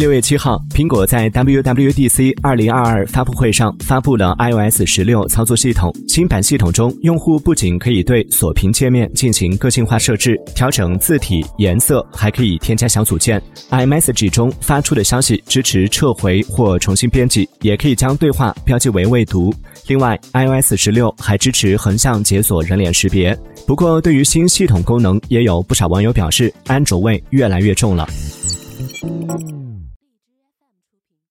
6月7号，苹果在 WWDC 2022发布会上发布了 iOS 16操作系统。新版系统中，用户不仅可以对锁屏界面进行个性化设置，调整字体、颜色，还可以添加小组件。iMessage 中发出的消息支持撤回或重新编辑，也可以将对话标记为未读。另外， iOS 16还支持横向解锁人脸识别。不过，对于新系统功能，也有不少网友表示，安卓味越来越重了。